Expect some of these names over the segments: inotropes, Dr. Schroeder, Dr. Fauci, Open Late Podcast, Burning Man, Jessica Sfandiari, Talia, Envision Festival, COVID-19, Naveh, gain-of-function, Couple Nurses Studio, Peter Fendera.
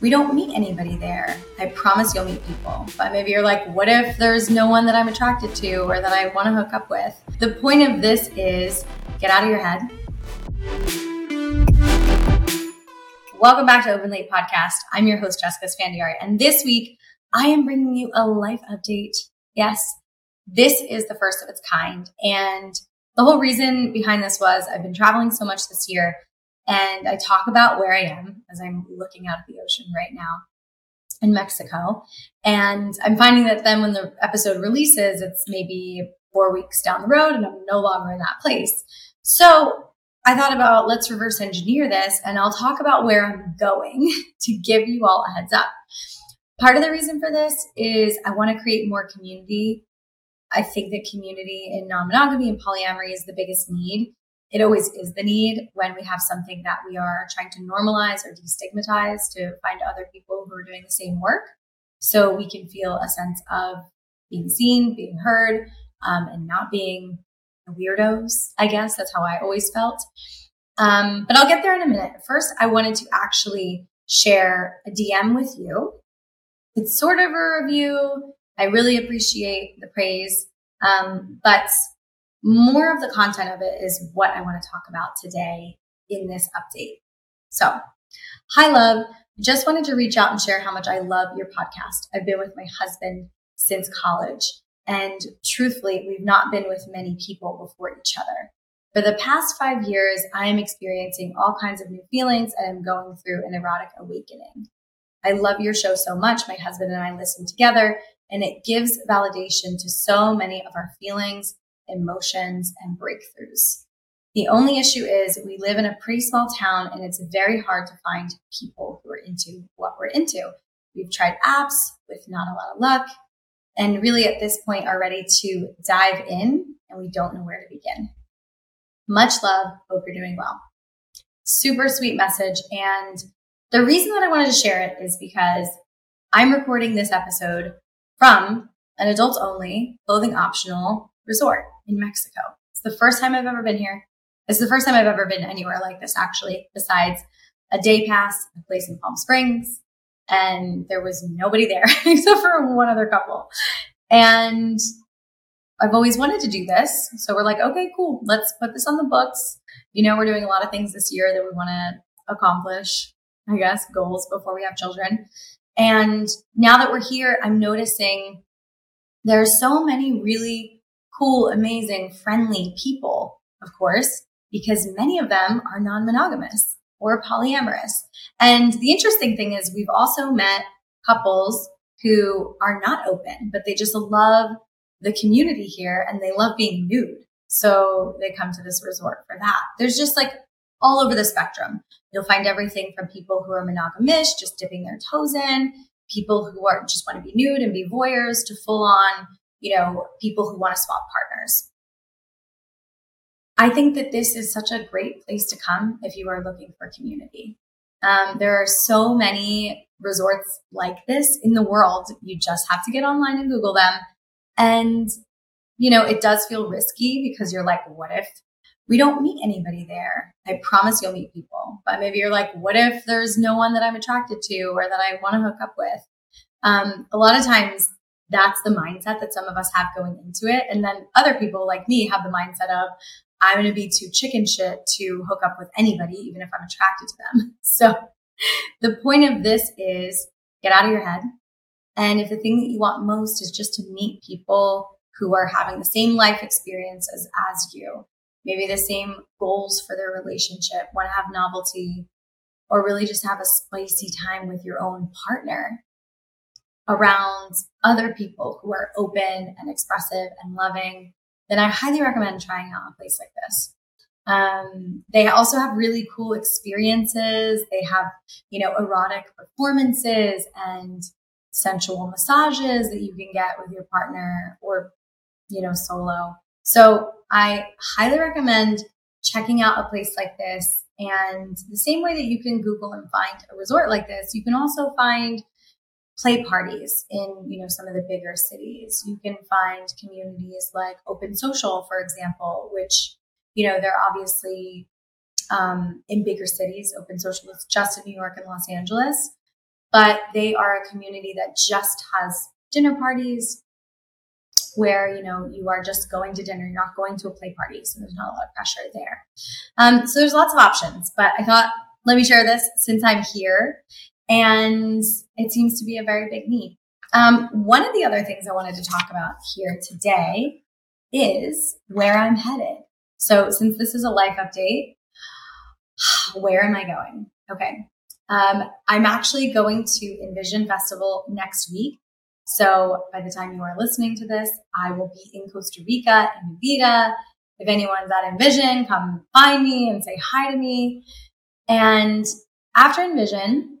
we don't meet anybody there? I promise you'll meet people. But maybe you're like, what if there's no one that I'm attracted to or that I want to hook up with? The point of this is get out of your head. Welcome back to Open Late Podcast. I'm your host, Jessica Sfandiari. And this week, I am bringing you a life update. Yes, this is the first of its kind. And the whole reason behind this was I've been traveling so much this year. And I talk about where I am as I'm looking out at the ocean right now in Mexico. And I'm finding that then when the episode releases, it's maybe 4 weeks down the road and I'm no longer in that place. So I thought about, let's reverse engineer this and I'll talk about where I'm going to give you all a heads up. Part of the reason for this is I want to create more community. I think that community in non-monogamy and polyamory is the biggest need. It always is the need when we have something that we are trying to normalize or destigmatize to find other people who are doing the same work so we can feel a sense of being seen, being heard, and not being weirdos, I guess. That's how I always felt. But I'll get there in a minute. First, I wanted to actually share a DM with you. It's sort of a review. I really appreciate the praise, but more of the content of it is what I want to talk about today in this update. So, hi, love. Just wanted to reach out and share how much I love your podcast. I've been with my husband since college, and truthfully, we've not been with many people before each other. For the past 5 years, I am experiencing all kinds of new feelings and I'm going through an erotic awakening. I love your show so much. My husband and I listen together, and it gives validation to so many of our feelings, emotions, and breakthroughs. The only issue is we live in a pretty small town and it's very hard to find people who are into what we're into. We've tried apps with not a lot of luck and really at this point are ready to dive in and we don't know where to begin. Much love. Hope you're doing well. Super sweet message. And the reason that I wanted to share it is because I'm recording this episode from an adult only, clothing optional resort in Mexico. It's the first time I've ever been here. It's the first time I've ever been anywhere like this, actually, besides a day pass, a place in Palm Springs, and there was nobody there except for one other couple. And I've always wanted to do this. So we're like, okay, cool. Let's put this on the books. You know, we're doing a lot of things this year that we want to accomplish, I guess, goals before we have children. And now that we're here, I'm noticing there are so many really cool, amazing, friendly people, of course, because many of them are non-monogamous or polyamorous. And the interesting thing is we've also met couples who are not open, but they just love the community here and they love being nude. So they come to this resort for that. There's just like all over the spectrum. You'll find everything from people who are monogamous, just dipping their toes in, people who are just want to be nude and be voyeurs to full on, you know, people who want to swap partners. I think that this is such a great place to come if you are looking for community. There are so many resorts like this in the world. You just have to get online and Google them. And, you know, it does feel risky because you're like, what if we don't meet anybody there? I promise you'll meet people. But maybe you're like, what if there's no one that I'm attracted to or that I want to hook up with? A lot of times, that's the mindset that some of us have going into it. And then other people like me have the mindset of, I'm going to be too chicken shit to hook up with anybody, even if I'm attracted to them. So the point of this is get out of your head. And if the thing that you want most is just to meet people who are having the same life experiences as you, maybe the same goals for their relationship, want to have novelty, or really just have a spicy time with your own partner, around other people who are open and expressive and loving, then I highly recommend trying out a place like this. They also have really cool experiences. They have, erotic performances and sensual massages that you can get with your partner or, solo. So I highly recommend checking out a place like this. And the same way that you can Google and find a resort like this, you can also find play parties in, some of the bigger cities. You can find communities like Open Social, for example, which, they're obviously in bigger cities. Open Social is just in New York and Los Angeles, but they are a community that just has dinner parties where, you are just going to dinner. You're not going to a play party, so there's not a lot of pressure there. So there's lots of options, but I thought, let me share this since I'm here, and it seems to be a very big need. One of the other things I wanted to talk about here today is where I'm headed. So since this is a life update, where am I going? Okay. I'm actually going to Envision Festival next week. So by the time you are listening to this, I will be in Costa Rica, in Naveh. If anyone's at Envision, come find me and say hi to me. And after Envision,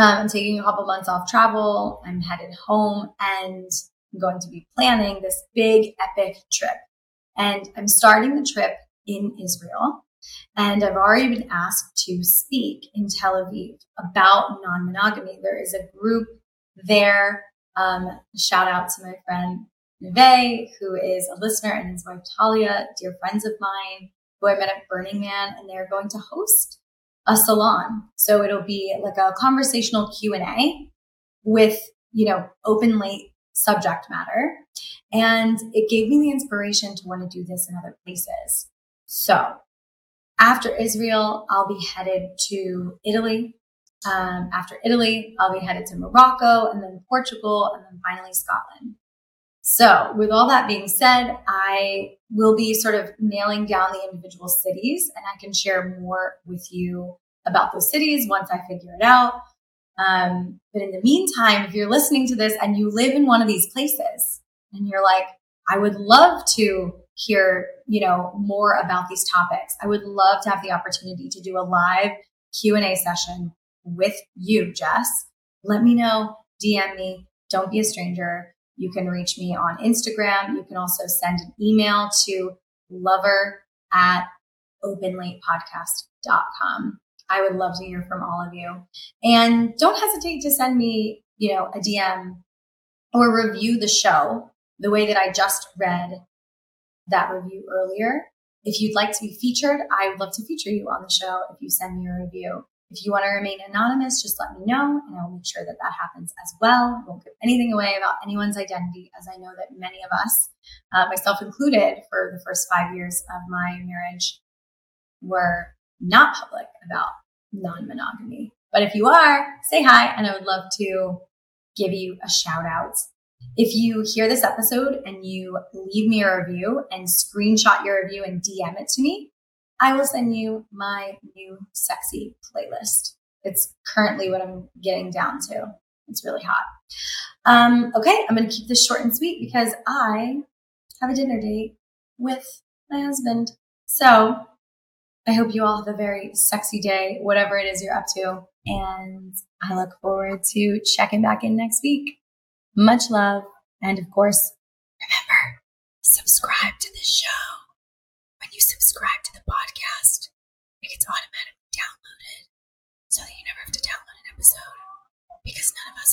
I'm taking a couple months off travel. I'm headed home, and I'm going to be planning this big, epic trip. And I'm starting the trip in Israel. And I've already been asked to speak in Tel Aviv about non-monogamy. There is a group there. Shout out to my friend Naveh, who is a listener, and his wife Talia, dear friends of mine, who I met at Burning Man, and they're going to host a salon. So it'll be like a conversational Q&A with, open late subject matter. And it gave me the inspiration to want to do this in other places. So after Israel, I'll be headed to Italy. After Italy, I'll be headed to Morocco, and then Portugal, and then finally Scotland. So with all that being said, I will be sort of nailing down the individual cities, and I can share more with you about those cities once I figure it out. But in the meantime, if you're listening to this and you live in one of these places and you're like, I would love to hear, more about these topics. I would love to have the opportunity to do a live Q&A session with you, Jess. Let me know, DM me, don't be a stranger. You can reach me on Instagram. You can also send an email to lover@openlatepodcast.com. I would love to hear from all of you. And don't hesitate to send me, a DM or review the show the way that I just read that review earlier. If you'd like to be featured, I would love to feature you on the show if you send me a review. If you want to remain anonymous, just let me know, and I'll make sure that that happens as well. I won't give anything away about anyone's identity, as I know that many of us, myself included, for the first 5 years of my marriage, were not public about non-monogamy. But if you are, say hi, and I would love to give you a shout out. If you hear this episode and you leave me a review and screenshot your review and DM it to me, I will send you my new sexy playlist. It's currently what I'm getting down to. It's really hot. Okay, I'm going to keep this short and sweet because I have a dinner date with my husband. So I hope you all have a very sexy day, whatever it is you're up to. And I look forward to checking back in next week. Much love. And of course, remember, subscribe to the show. You subscribe to the podcast, it gets automatically downloaded so that you never have to download an episode because none of us